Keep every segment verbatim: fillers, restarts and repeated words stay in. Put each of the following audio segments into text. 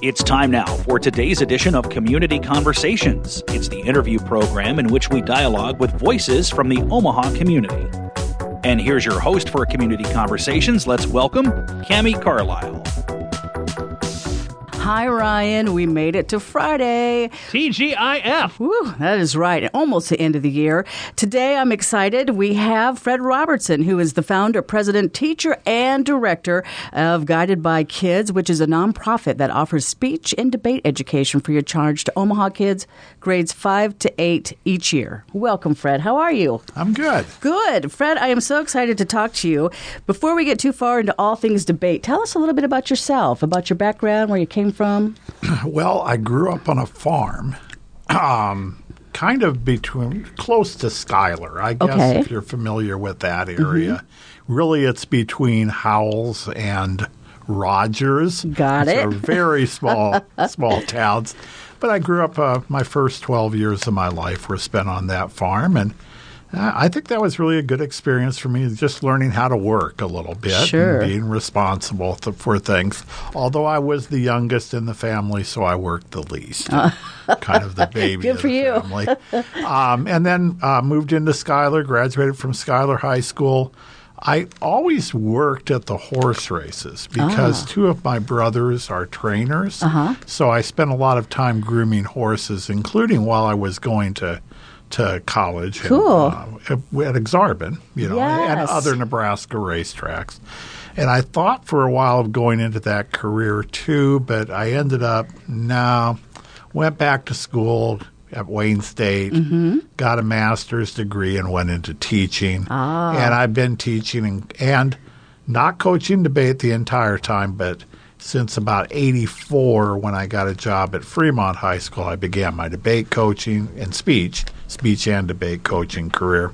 It's time now for today's edition of Community Conversations. It's the interview program in which we dialogue with voices from the Omaha community. And here's your host for Community Conversations. Let's welcome Cammie Carlisle. Hi, Ryan. We made it to Friday. T G I F. Woo, that is right. Almost the end of the year. Today, I'm excited. We have Fred Robertson, who is the founder, president, teacher, and director of Guided by Kids, which is a nonprofit that offers speech and debate education free of charge to Omaha kids, grades five to eight each year. Welcome, Fred. How are you? I'm good. Good. Fred, I am so excited to talk to you. Before we get too far into all things debate, tell us a little bit about yourself, about your background, where you came from. From? Well, I grew up on a farm, um, kind of between, close to Schuyler, I guess, okay. If you're familiar with that area. Mm-hmm. Really, it's between Howells and Rogers. Got it. They're very small, small towns. But I grew up, uh, my first twelve years of my life were spent on that farm, and I think that was really a good experience for me, just learning how to work a little bit, sure, and being responsible th- for things. Although I was the youngest in the family, so I worked the least, uh, kind of the baby good of for the you. Family. Um, and then uh, moved into Schuyler, graduated from Schuyler High School. I always worked at the horse races because ah. two of my brothers are trainers, uh-huh. so I spent a lot of time grooming horses, including while I was going to to college cool. and, uh, at Exarban, you know, yes. and other Nebraska racetracks. And I thought for a while of going into that career too, but I ended up, no, went back to school at Wayne State, mm-hmm. got a master's degree and went into teaching. Ah. And I've been teaching and, and not coaching debate the entire time, but since about eighty-four, when I got a job at Fremont High School, I began my debate coaching and speech, speech and debate coaching career,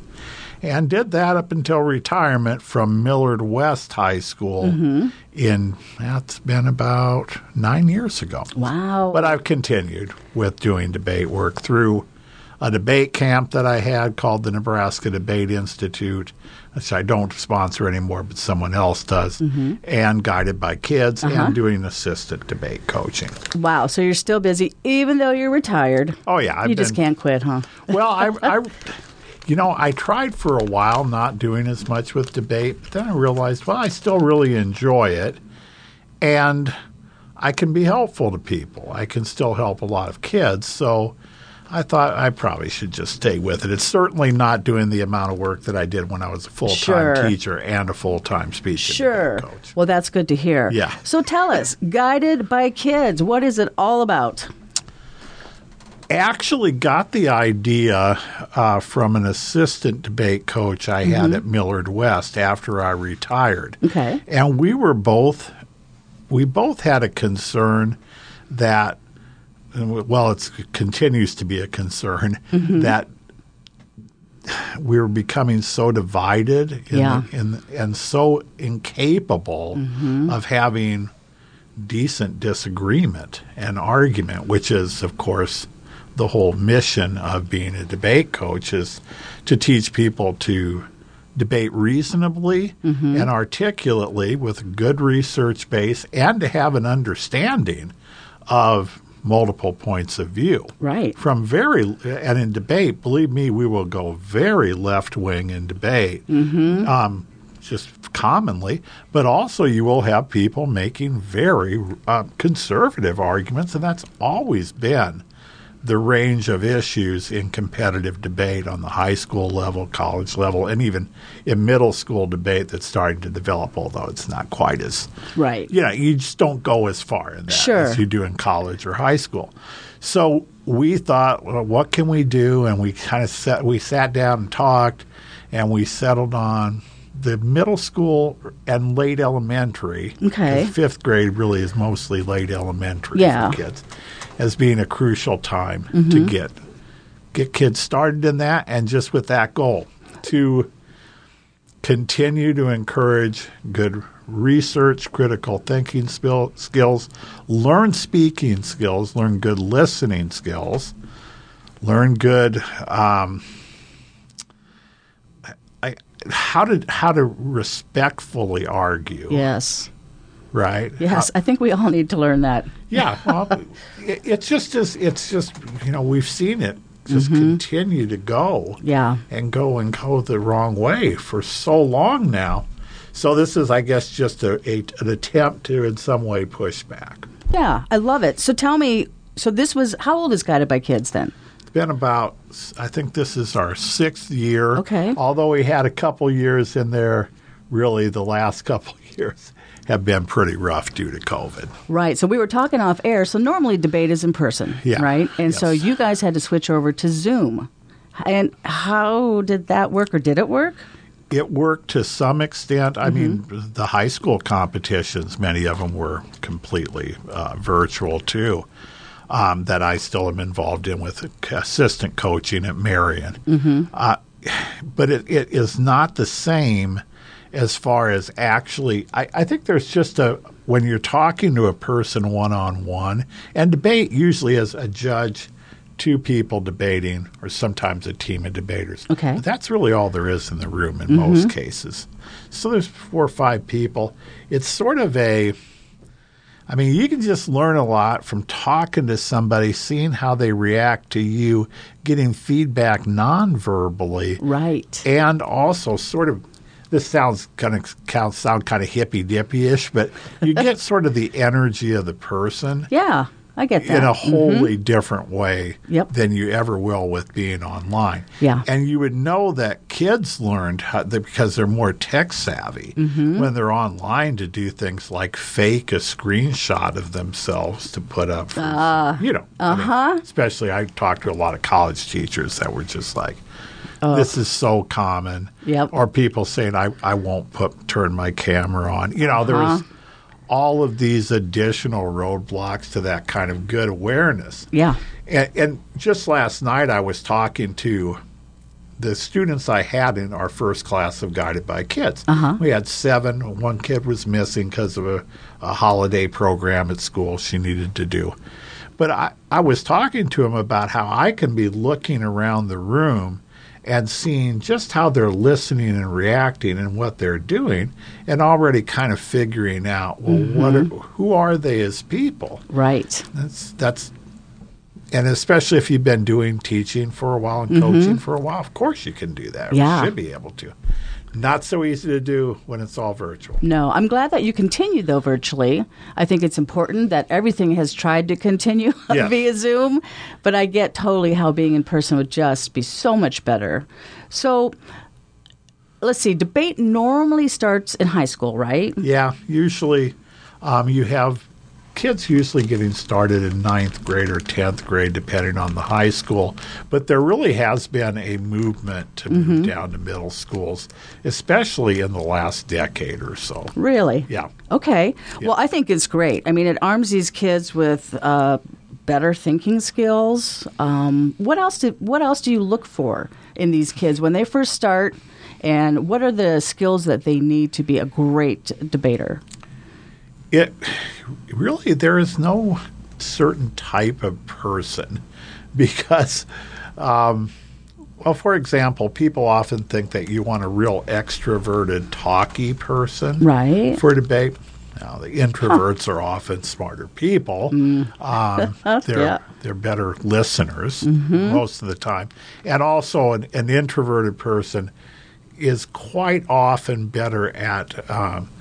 and did that up until retirement from Millard West High School mm-hmm. in, that's been about nine years ago. Wow. But I've continued with doing debate work through a debate camp that I had called the Nebraska Debate Institute, which I don't sponsor anymore, but someone else does, mm-hmm. and Guided by Kids, uh-huh. and doing assistant debate coaching. Wow. So you're still busy, even though you're retired. Oh, yeah. I've you been, just can't quit, huh? Well, I, I, you know, I tried for a while not doing as much with debate, but then I realized, well, I still really enjoy it, and I can be helpful to people. I can still help a lot of kids, so I thought I probably should just stay with it. It's certainly not doing the amount of work that I did when I was a full-time sure. teacher and a full-time speech sure. and debate coach. Well, that's good to hear. Yeah. So tell us, Guided by Kids, what is it all about? Actually got the idea uh, from an assistant debate coach I mm-hmm. had at Millard West after I retired. Okay. And we were both – we both had a concern that – well, it's, it continues to be a concern mm-hmm. that we're becoming so divided in yeah. the, in the, and so incapable mm-hmm. of having decent disagreement and argument, which is, of course, the whole mission of being a debate coach is to teach people to debate reasonably mm-hmm. and articulately with good research base and to have an understanding of multiple points of view. Right. From very, and in debate, believe me, we will go very left wing in debate, mm-hmm. um, just commonly, but also you will have people making very uh, conservative arguments, and that's always been the range of issues in competitive debate on the high school level, college level, and even in middle school debate that's starting to develop, although it's not quite as – right. You know, you just don't go as far in that sure. as you do in college or high school. So we thought, well, what can we do? And we kind of sat, we sat down and talked, and we settled on the middle school and late elementary. Okay. Fifth grade really is mostly late elementary yeah. for kids. As being a crucial time mm-hmm. to get get kids started in that, and just with that goal to continue to encourage good research, critical thinking spil- skills, learn speaking skills, learn good listening skills, learn good um, I, how to how to respectfully argue. Yes. Right? Yes, how, I think we all need to learn that. Yeah, well, it, it's just as it's just you know we've seen it just mm-hmm. continue to go yeah. and go and go the wrong way for so long now. So this is, I guess, just a, a, an attempt to in some way push back. Yeah, I love it. So tell me, so this was, how old is Guided by Kids then? It's been about, I think this is our sixth year. Okay. Although we had a couple years in there, really the last couple years have been pretty rough due to COVID. Right. So we were talking off air. So normally debate is in person, yeah. right? And yes. so you guys had to switch over to Zoom. And how did that work, or did it work? It worked to some extent. I mm-hmm. mean, the high school competitions, many of them were completely uh, virtual, too, um, that I still am involved in with assistant coaching at Marion. Mm-hmm. Uh, but it, it is not the same as far as actually I, – I think there's just a – when you're talking to a person one-on-one, and debate usually is a judge – two people debating, or sometimes a team of debaters. Okay. But that's really all there is in the room in mm-hmm. most cases. So there's four or five people. It's sort of a, I mean, you can just learn a lot from talking to somebody, seeing how they react to you, getting feedback non-verbally. Right. And also sort of, this sounds kind of, sound kind of hippy-dippy-ish, but you get sort of the energy of the person. Yeah. I get that. In a wholly mm-hmm. different way yep. than you ever will with being online. Yeah. And you would know that kids learned how, because they're more tech savvy mm-hmm. when they're online to do things like fake a screenshot of themselves to put up. For, uh, you know, uh-huh. I mean, especially I talked to a lot of college teachers that were just like, Uh, this is so common. Yep. Or people saying, I, I won't put turn my camera on. You know, there uh-huh. was all of these additional roadblocks to that kind of good awareness. Yeah. And, and just last night I was talking to the students I had in our first class of Guided by Kids. Uh-huh. We had seven. One kid was missing because of a, a holiday program at school she needed to do. But I, I was talking to them about how I can be looking around the room and seeing just how they're listening and reacting and what they're doing, and already kind of figuring out, well, mm-hmm. what are, who are they as people? Right. That's that's, and especially if you've been doing teaching for a while and mm-hmm. coaching for a while, of course you can do that. Yeah. You should be able to. Not so easy to do when it's all virtual. No, I'm glad that you continue, though, virtually. I think it's important that everything has tried to continue yes. via Zoom, but I get totally how being in person would just be so much better. So, let's see, debate normally starts in high school, right? Yeah, usually um, you have kids usually getting started in ninth grade or tenth grade, depending on the high school. But there really has been a movement to mm-hmm. move down to middle schools, especially in the last decade or so. Really? Yeah. Okay. Yeah. Well, I think it's great. I mean, it arms these kids with uh, better thinking skills. Um, what else do, what else do you look for in these kids when they first start, and what are the skills that they need to be a great debater? It really, there is no certain type of person because, um, well, for example, people often think that you want a real extroverted, talky person right. for debate. Now, the introverts huh. are often smarter people. Mm. Um, they're yeah. they're better listeners mm-hmm. most of the time. And also an, an introverted person is quite often better at um, –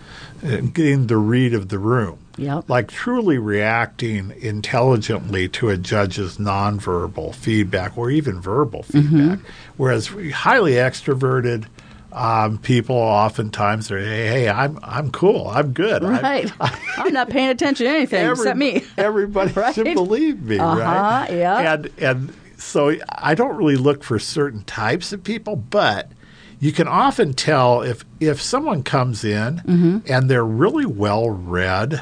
getting the read of the room, yep. like truly reacting intelligently to a judge's nonverbal feedback or even verbal feedback. Mm-hmm. Whereas highly extroverted um, people oftentimes are, hey, hey, I'm I'm cool, I'm good, right? I'm, I, I'm not paying attention to anything every, except me. Everybody right? should believe me, uh-huh, right? Yeah, and and so I don't really look for certain types of people, but you can often tell if, if someone comes in mm-hmm. and they're really well-read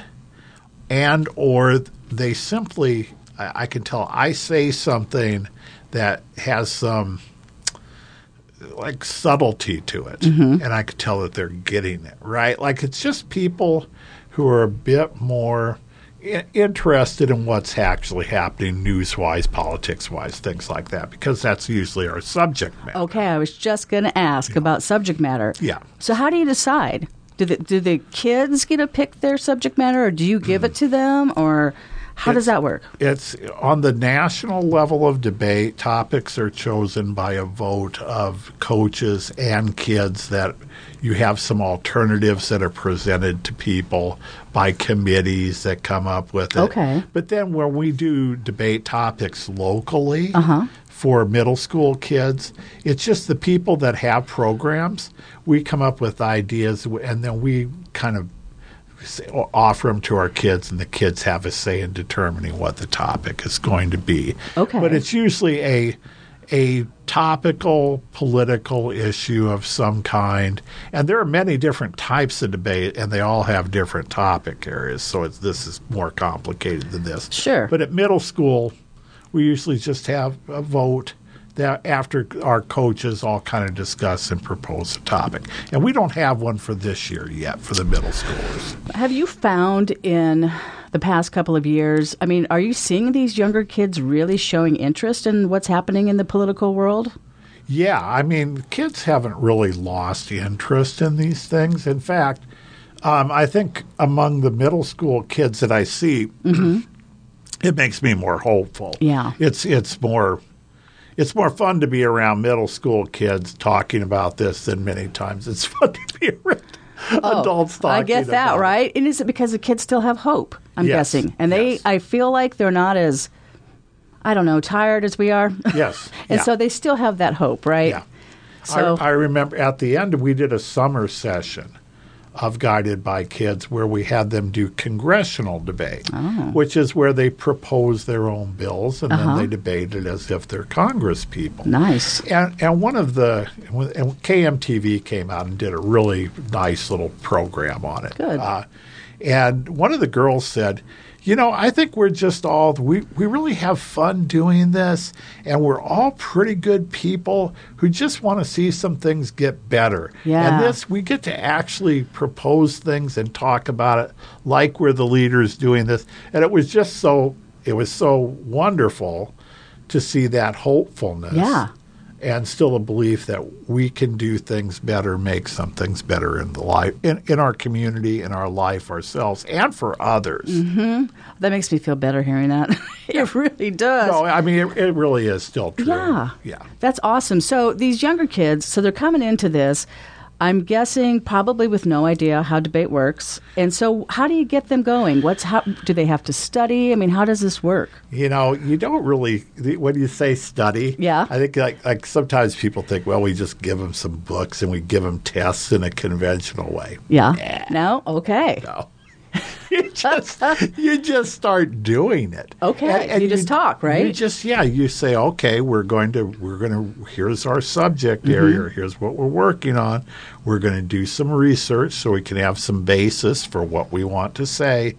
and or they simply – I can tell I say something that has some, like, subtlety to it, mm-hmm. and I can tell that they're getting it, right? Like, it's just people who are a bit more – interested in what's actually happening news-wise, politics-wise, things like that, because that's usually our subject matter. Okay, I was just going to ask yeah. about subject matter. Yeah. So how do you decide? Do the, do the kids get to pick their subject matter, or do you give mm. it to them, or How it's, does that work? It's on the national level of debate, topics are chosen by a vote of coaches and kids that you have some alternatives that are presented to people by committees that come up with it. Okay. But then when we do debate topics locally uh-huh. for middle school kids, it's just the people that have programs. We come up with ideas, and then we kind of offer them to our kids, and the kids have a say in determining what the topic is going to be. Okay. But it's usually a a topical political issue of some kind, and there are many different types of debate, and they all have different topic areas, so it's, this is more complicated than this. Sure. But at middle school, we usually just have a vote that after our coaches all kind of discuss and propose a topic. And we don't have one for this year yet for the middle schoolers. Have you found in the past couple of years, I mean, are you seeing these younger kids really showing interest in what's happening in the political world? Yeah. I mean, kids haven't really lost interest in these things. In fact, um, I think among the middle school kids that I see, mm-hmm. it makes me more hopeful. Yeah. It's, it's more... It's more fun to be around middle school kids talking about this than many times it's fun to be around oh, adults talking about it. I get that, right? And is it because the kids still have hope, I'm yes, guessing? And they, yes. I feel like they're not as, I don't know, tired as we are. Yes. and yeah. so they still have that hope, right? Yeah. So, I, I remember at the end, we did a summer session of Guided by Kids where we had them do congressional debate, oh. which is where they propose their own bills and uh-huh. then they debate it as if they're Congress people. Nice. And, and one of the – and K M T V came out and did a really nice little program on it. Good. Uh, and one of the girls said, you know, I think we're just all we, – we really have fun doing this, and we're all pretty good people who just want to see some things get better. Yeah. And this – we get to actually propose things and talk about it like we're the leaders doing this. And it was just so – it was so wonderful to see that hopefulness. Yeah. And still a belief that we can do things better, make some things better in the life, in, in our community, in our life, ourselves, and for others. Mm-hmm. That makes me feel better hearing that. It really does. No, I mean, it, it really is still true. Yeah. Yeah. That's awesome. So these younger kids, so they're coming into this, I'm guessing probably with no idea how debate works. And so how do you get them going? What's how do they have to study? I mean, how does this work? You know, you don't really – when you say study, yeah. I think like, like sometimes people think, well, we just give them some books and we give them tests in a conventional way. Yeah. yeah. No? Okay. No. You just you just start doing it. Okay, and, and you just you, talk, right? You just yeah, you say, okay, we're going to we're going to here's our subject mm-hmm. area. Here's what we're working on. We're going to do some research so we can have some basis for what we want to say.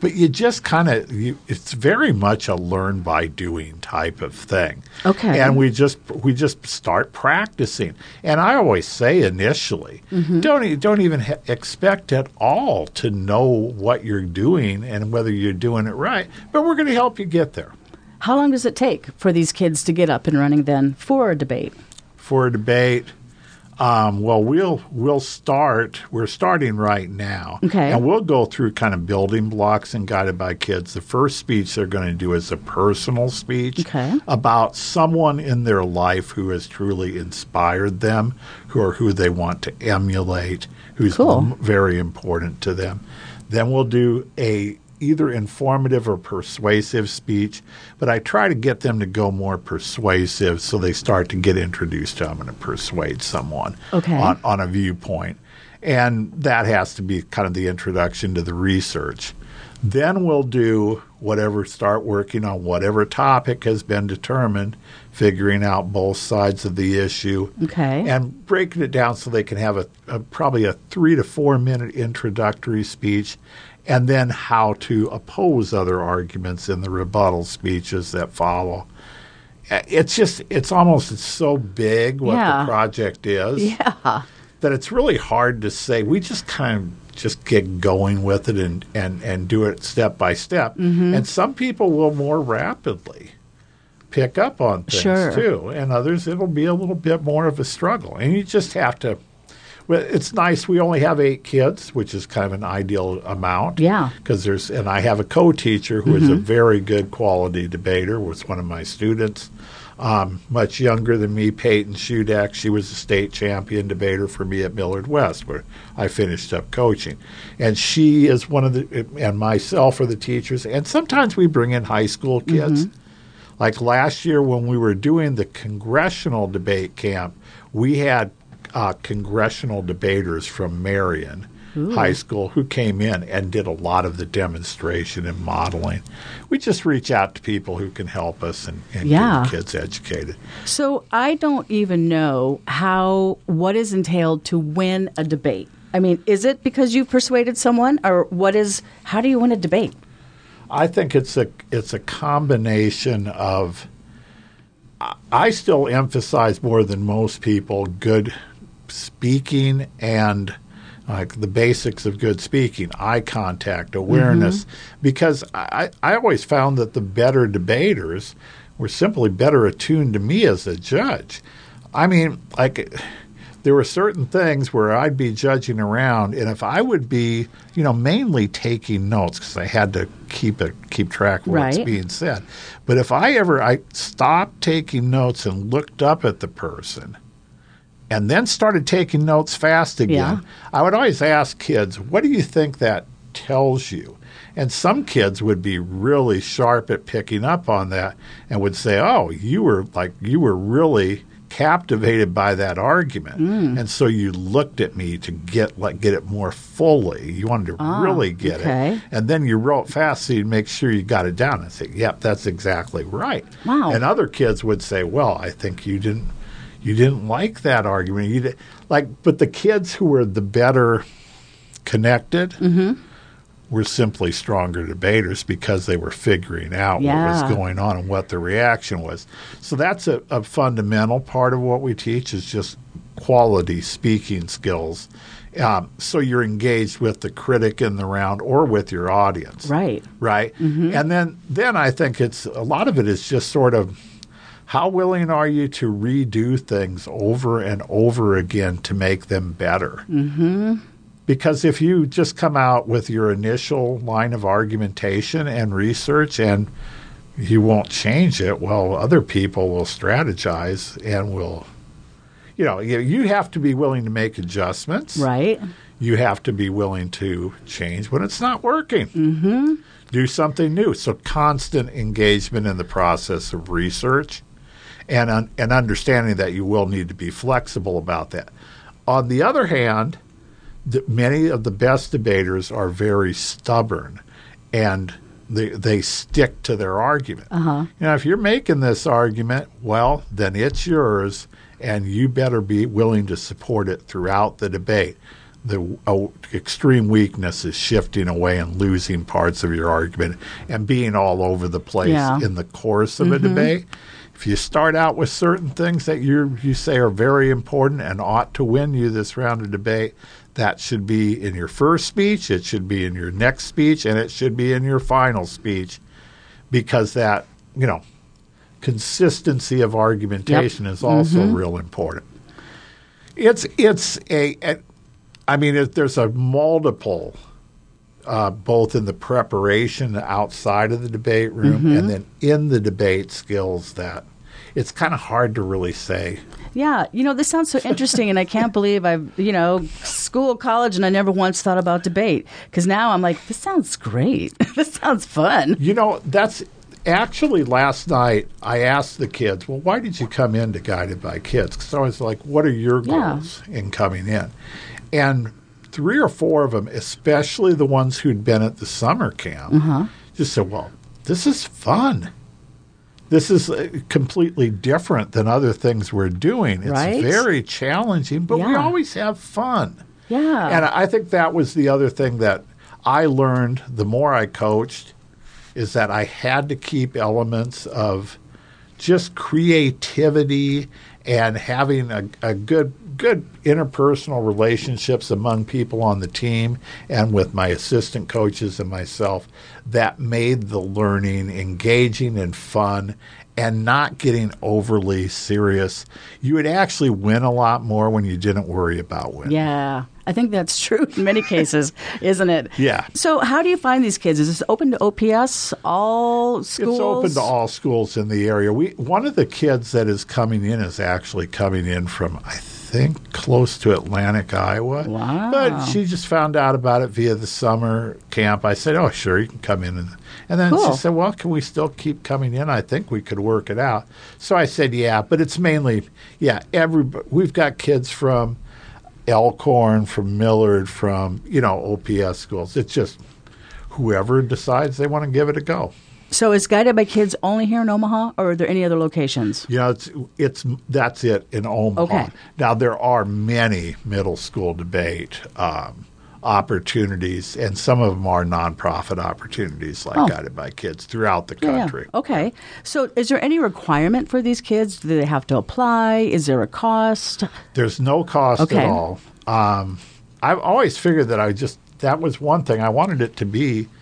But you just kind of it's very much a learn by doing type of thing. Okay, and we just we just start practicing. And I always say initially, mm-hmm. don't don't even ha- expect at all to know what you're doing and whether you're doing it right. But we're going to help you get there. How long does it take for these kids to get up and running then for a debate? For a debate. Um, well, we'll we'll start. We're starting right now. Okay. And we'll go through kind of building blocks and Guided by Kids. The first speech they're going to do is a personal speech okay. about someone in their life who has truly inspired them, who are who they want to emulate, who's cool. very important to them. Then we'll do a either informative or persuasive speech, but I try to get them to go more persuasive so they start to get introduced to them and to persuade someone okay. on, on a viewpoint. And that has to be kind of the introduction to the research. Then we'll do whatever, start working on whatever topic has been determined, figuring out both sides of the issue, okay. and breaking it down so they can have a, a probably a three to four minute introductory speech, and then how to oppose other arguments in the rebuttal speeches that follow. It's just, it's almost it's so big what yeah. the project is yeah. that it's really hard to say. We just kind of just get going with it and, and, and do it step by step. Mm-hmm. And some people will more rapidly pick up on things sure. too. And others, it'll be a little bit more of a struggle. And you just have to it's nice we only have eight kids, which is kind of an ideal amount. Yeah. Because there's, and I have a co-teacher who mm-hmm. is a very good quality debater, was one of my students. Um, much younger than me, Peyton Shudek. She was a state champion debater for me at Millard West, where I finished up coaching. And she is one of the, and myself are the teachers. And sometimes we bring in high school kids. Mm-hmm. Like last year when we were doing the congressional debate camp, we had uh, congressional debaters from Marion Ooh. High School who came in and did a lot of the demonstration and modeling. We just reach out to people who can help us and, and yeah. get kids educated. So I don't even know how what is entailed to win a debate. I mean, is it because you've persuaded someone, or what is? How do you win a debate? I think it's a it's a combination of. I still emphasize more than most people good speaking and like the basics of good speaking, eye contact, awareness, mm-hmm. because I, I always found that the better debaters were simply better attuned to me as a judge. I mean, like there were certain things where I'd be judging around, and if I would be, you know, mainly taking notes because I had to keep a, keep track of what's right. being said. But if I ever I stopped taking notes and looked up at the person and then started taking notes fast again, yeah. I would always ask kids, what do you think that tells you? And some kids would be really sharp at picking up on that and would say, oh, you were like you were really captivated by that argument. Mm. And so you looked at me to get like get it more fully. You wanted to ah, really get okay. it. And then you wrote fast so you'd make sure you got it down and say, yep, that's exactly right. Wow. And other kids would say, well, I think you didn't You didn't like that argument. You did, like, but the kids who were the better connected mm-hmm. were simply stronger debaters because they were figuring out yeah. what was going on and what the reaction was. So that's a, a fundamental part of what we teach is just quality speaking skills. Um, so you're engaged with the critic in the round or with your audience. Right. Right? Mm-hmm. And then, then I think it's a lot of it is just sort of how willing are you to redo things over and over again to make them better? Mm-hmm. Because if you just come out with your initial line of argumentation and research and you won't change it, well, other people will strategize and will, you know, you have to be willing to make adjustments. Right. You have to be willing to change when it's not working. Mm-hmm. Do something new. So constant engagement in the process of research. And un- and understanding that you will need to be flexible about that. On the other hand, the, many of the best debaters are very stubborn, and they they stick to their argument. Uh-huh. You know, if you're making this argument, well, then it's yours, and you better be willing to support it throughout the debate. The uh, extreme weakness is shifting away and losing parts of your argument and being all over the place yeah. in the course of mm-hmm. a debate. If you start out with certain things that you you say are very important and ought to win you this round of debate, that should be in your first speech, it should be in your next speech, and it should be in your final speech because that, you know, consistency of argumentation yep. is also mm-hmm. real important. It's, it's a, a I mean, it, there's a multiple Uh, both in the preparation outside of the debate room mm-hmm. and then in the debate skills that it's kind of hard to really say. Yeah. You know, this sounds so interesting, and I can't believe I've, you know, school, college, and I never once thought about debate because now I'm like, this sounds great. This sounds fun. You know, that's actually last night I asked the kids, well, why did you come into Guided by Kids? Because I was like, what are your goals yeah. in coming in? And three or four of them, especially the ones who'd been at the summer camp, uh-huh. just said, well, this is fun. This is uh, completely different than other things we're doing. It's right? very challenging, but yeah. we always have fun. Yeah. And I think that was the other thing that I learned the more I coached is that I had to keep elements of just creativity and having a, a good good interpersonal relationships among people on the team and with my assistant coaches and myself that made the learning engaging and fun and not getting overly serious. You would actually win a lot more when you didn't worry about winning. Yeah, I think that's true in many cases, isn't it? Yeah. So how do you find these kids? Is this open to O P S, all schools? It's open to all schools in the area. We One of the kids that is coming in is actually coming in from, I think, close to Atlantic, Iowa. Wow. But she just found out about it via the summer camp. I said, oh, sure, you can come in. And, and then cool. She said, well, can we still keep coming in? I think we could work it out. So I said, yeah, but it's mainly, yeah, every, we've got kids from Elkhorn, from Millard, from, you know, O P S schools. It's just whoever decides they want to give it a go. So is Guided by Kids only here in Omaha, or are there any other locations? Yeah, it's, it's that's it in Omaha. Okay. Now, there are many middle school debate um, opportunities, and some of them are nonprofit opportunities like oh. Guided by Kids throughout the country. Yeah. Okay. So is there any requirement for these kids? Do they have to apply? Is there a cost? There's no cost okay. at all. Um, I've always figured that I just – that was one thing. I wanted it to be –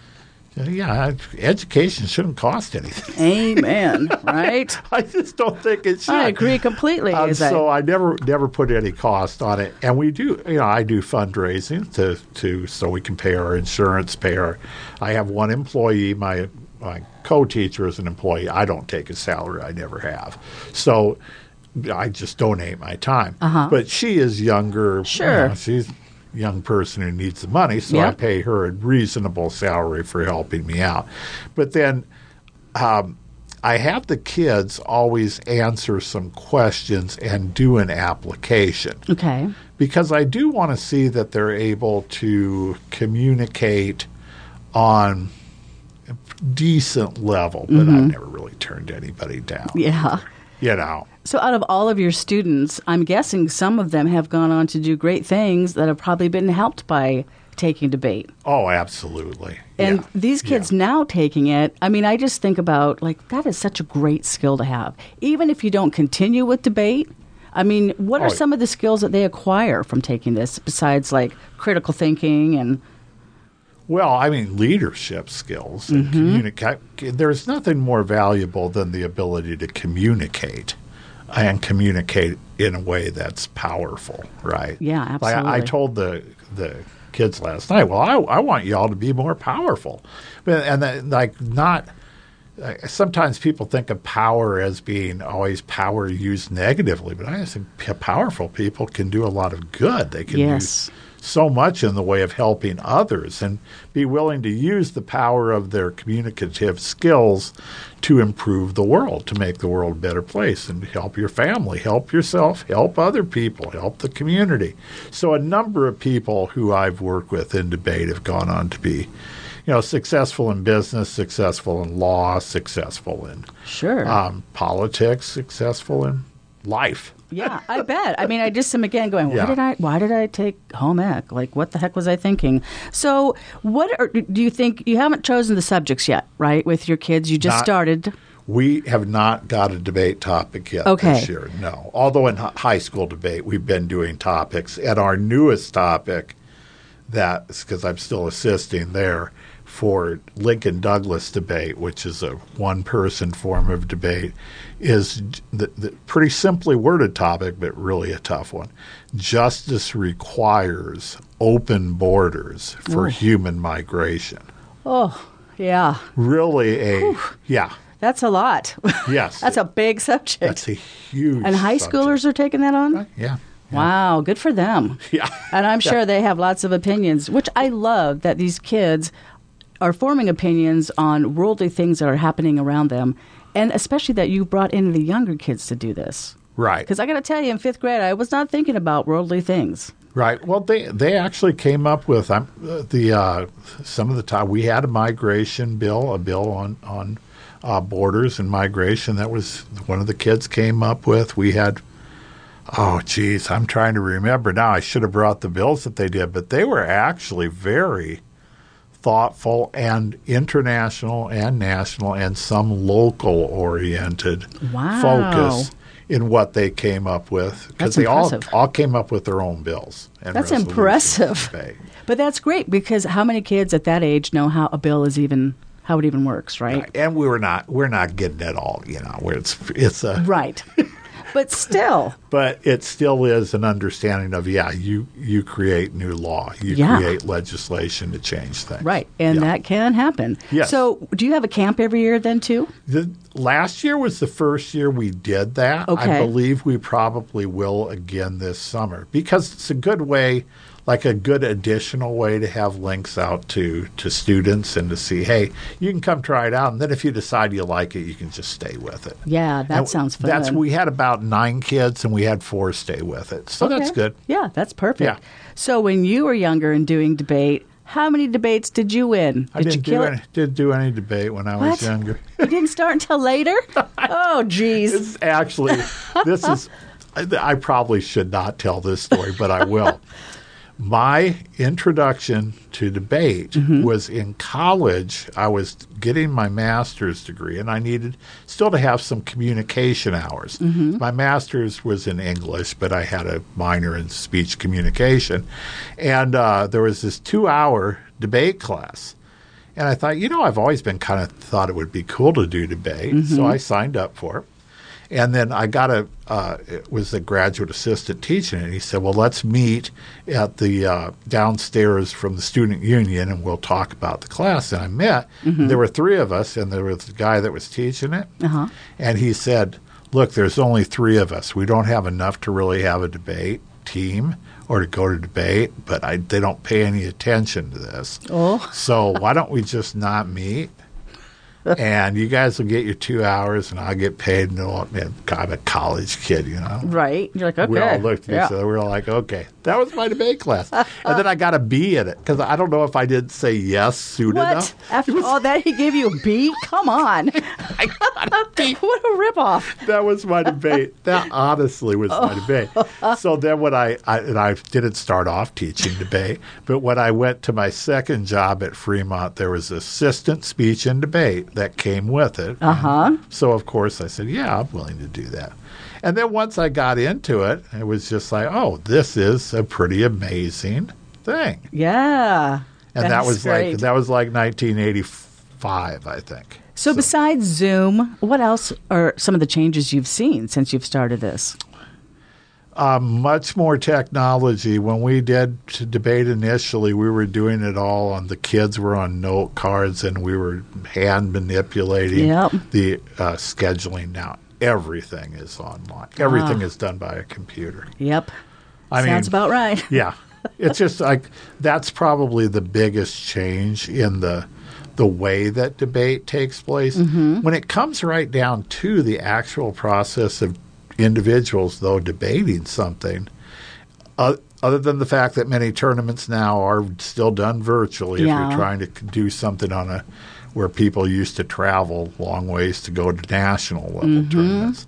yeah, education shouldn't cost anything. Amen, right? I, I just don't think it should. I agree completely. Um, so I... I never never put any cost on it. And we do, you know, I do fundraising to, to so we can pay our insurance, pay our – I have one employee. My, my co-teacher is an employee. I don't take a salary. I never have. So I just donate my time. Uh-huh. But she is younger. Sure. You know, she's – young person who needs the money, so yep. I pay her a reasonable salary for helping me out. But then um, I have the kids always answer some questions and do an application. Okay. Because I do want to see that they're able to communicate on a decent level, but mm-hmm. I've never really turned anybody down. Yeah. You know. So out of all of your students, I'm guessing some of them have gone on to do great things that have probably been helped by taking debate. Oh, absolutely. And yeah. these kids yeah. now taking it, I mean, I just think about, like, that is such a great skill to have. Even if you don't continue with debate, I mean, what are oh, some of the skills that they acquire from taking this besides, like, critical thinking and... Well, I mean, leadership skills. And mm-hmm. communicate. There's nothing more valuable than the ability to communicate. And communicate in a way that's powerful, right? Yeah, absolutely. Like I, I told the the kids last night, well, I, I want y'all to be more powerful. But, and then, like, not – sometimes people think of power as being always power used negatively. But I think powerful people can do a lot of good. They can yes. do so much in the way of helping others and be willing to use the power of their communicative skills to improve the world, to make the world a better place and help your family, help yourself, help other people, help the community. So a number of people who I've worked with in debate have gone on to be, you know, successful in business, successful in law, successful in sure. um, politics, successful in life. Yeah, I bet. I mean, I just am again going, why yeah. did I why did I take home ec? Like, what the heck was I thinking? So what are, do you think – you haven't chosen the subjects yet, right, with your kids? You just not, started. We have not got a debate topic yet okay. this year, no. Although in high school debate, we've been doing topics. And our newest topic, that's because I'm still assisting there, for Lincoln-Douglas debate, which is a one-person form of debate, is the, the pretty simply worded topic, but really a tough one. Justice requires open borders for Ooh. Human migration. Oh, yeah. Really a, Whew. Yeah. That's a lot. Yes. That's a big subject. That's a huge And high subject. Schoolers are taking that on? Uh, yeah. Wow, good for them. Yeah. And I'm sure yeah. they have lots of opinions, which I love that these kids are forming opinions on worldly things that are happening around them, and especially that you brought in the younger kids to do this. Right. Because I got to tell you, in fifth grade, I was not thinking about worldly things. Right. Well, they, they actually came up with um, the uh, some of the time we had a migration bill, a bill on on uh, borders and migration. That was one of the kids came up with. We had. Oh, geez, I'm trying to remember now. I should have brought the bills that they did, but they were actually very thoughtful and international and national and some local-oriented wow. focus in what they came up with, because they all, all came up with their own bills. And that's impressive. Pay. But that's great, because how many kids at that age know how a bill is even, how it even works, right? And we were not, we're not getting it all, you know, where it's, it's a. Right. But still. But it still is an understanding of, yeah, you, you create new law. You yeah. create legislation to change things. Right. And yeah. that can happen. Yes. So do you have a camp every year then too? The, last year was the first year we did that. Okay. I believe we probably will again this summer, because it's a good way, like a good additional way to have links out to, to students and to see, hey, you can come try it out. And then if you decide you like it, you can just stay with it. Yeah, that and sounds fun. That's, we had about nine kids and we had four stay with it. So okay. that's good. Yeah, that's perfect. Yeah. So when you were younger and doing debate, how many debates did you win? Did I didn't, you kill do, any, didn't do any debate when I what? was younger. You didn't start until later? Oh, geez. Actually, this is, I, I probably should not tell this story, but I will. My introduction to debate mm-hmm. was in college. I was getting my master's degree, and I needed still to have some communication hours. Mm-hmm. My master's was in English, but I had a minor in speech communication. And uh, there was this two-hour debate class. And I thought, you know, I've always been kind of thought it would be cool to do debate, mm-hmm. so I signed up for it. And then I got a uh, – it was a graduate assistant teaching, and he said, well, let's meet at the uh, downstairs from the student union, and we'll talk about the class. And I met. Mm-hmm. There were three of us, and there was the guy that was teaching it. Uh-huh. And he said, look, there's only three of us. We don't have enough to really have a debate team or to go to debate, but I, they don't pay any attention to this. Oh. So why don't we just not meet? And you guys will get your two hours, and I'll get paid. And I'm a college kid, you know. Right. You're like, okay. We all looked at yeah. each other. We were like, okay. That was my debate class. And then I got a B in it, because I don't know if I didn't say yes soon what? enough. After was, all that, he gave you a B? Come on. I got a B. What a ripoff. That was my debate. That honestly was oh. my debate. So then when I, I, and I didn't start off teaching debate, but when I went to my second job at Fremont, there was assistant speech and debate that came with it. Uh-huh. So, of course, I said, yeah, I'm willing to do that. And then once I got into it, it was just like, oh, this is a pretty amazing thing. Yeah. And that was great. like that was like nineteen eighty-five, I think. So, so besides Zoom, what else are some of the changes you've seen since you've started this? Uh, much more technology. When we did debate initially, we were doing it all on the kids were on note cards, and we were hand manipulating yep. the uh, scheduling. Now everything is online. Everything ah. is done by a computer. Yep. I Sounds mean, about right. Yeah. It's just like that's probably the biggest change in the the way that debate takes place. Mm-hmm. When it comes right down to the actual process of individuals, though, debating something, uh, other than the fact that many tournaments now are still done virtually, yeah. if you're trying to do something on a where people used to travel long ways to go to national level mm-hmm. tournaments.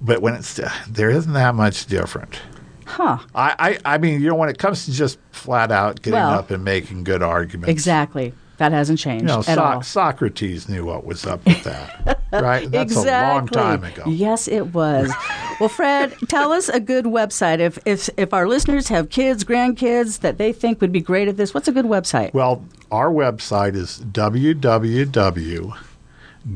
But when it's there isn't that much different. Huh. I, I, I mean, you know, when it comes to just flat out getting well, up and making good arguments. Exactly. That hasn't changed you know, at so- all. Socrates knew what was up with that, right? And that's exactly. a long time ago. Yes, it was. Well, Fred, tell us a good website. If, if if our listeners have kids, grandkids that they think would be great at this, what's a good website? Well, our website is w w w dot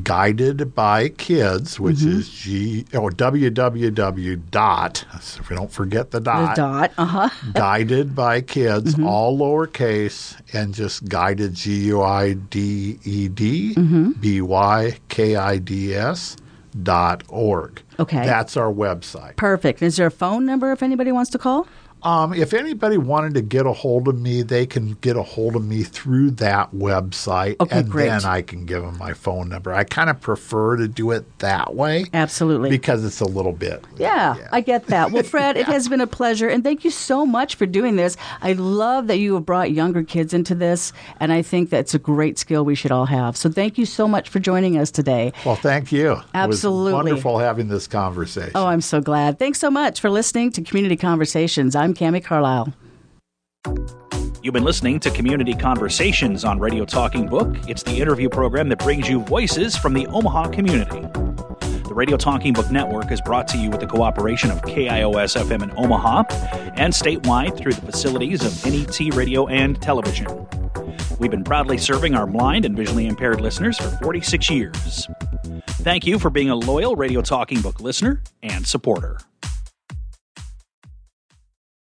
guided by kids, which mm-hmm. is G or oh, www dot. So if we don't forget the dot, the dot, uh huh. Guided by Kids, mm-hmm. all lowercase, and just guided G U I D E D B Y K I D S dot org. Okay, that's our website. Perfect. Is there a phone number if anybody wants to call? Um, if anybody wanted to get a hold of me, they can get a hold of me through that website, okay, and great. Then I can give them my phone number. I kind of prefer to do it that way. Absolutely. Because it's a little bit. Yeah, yeah. I get that. Well, Fred, yeah. it has been a pleasure, and thank you so much for doing this. I love that you have brought younger kids into this, and I think that's a great skill we should all have. So thank you so much for joining us today. Well, thank you. Absolutely. It was wonderful having this conversation. Oh, I'm so glad. Thanks so much for listening to Community Conversations. I'm Cammie Carlisle. You've been listening to Community Conversations on Radio Talking Book. It's the interview program that brings you voices from the Omaha community. The Radio Talking Book Network is brought to you with the cooperation of K I O S F M in Omaha and statewide through the facilities of N E T Radio and Television. We've been proudly serving our blind and visually impaired listeners for forty-six years. Thank you for being a loyal Radio Talking Book listener and supporter.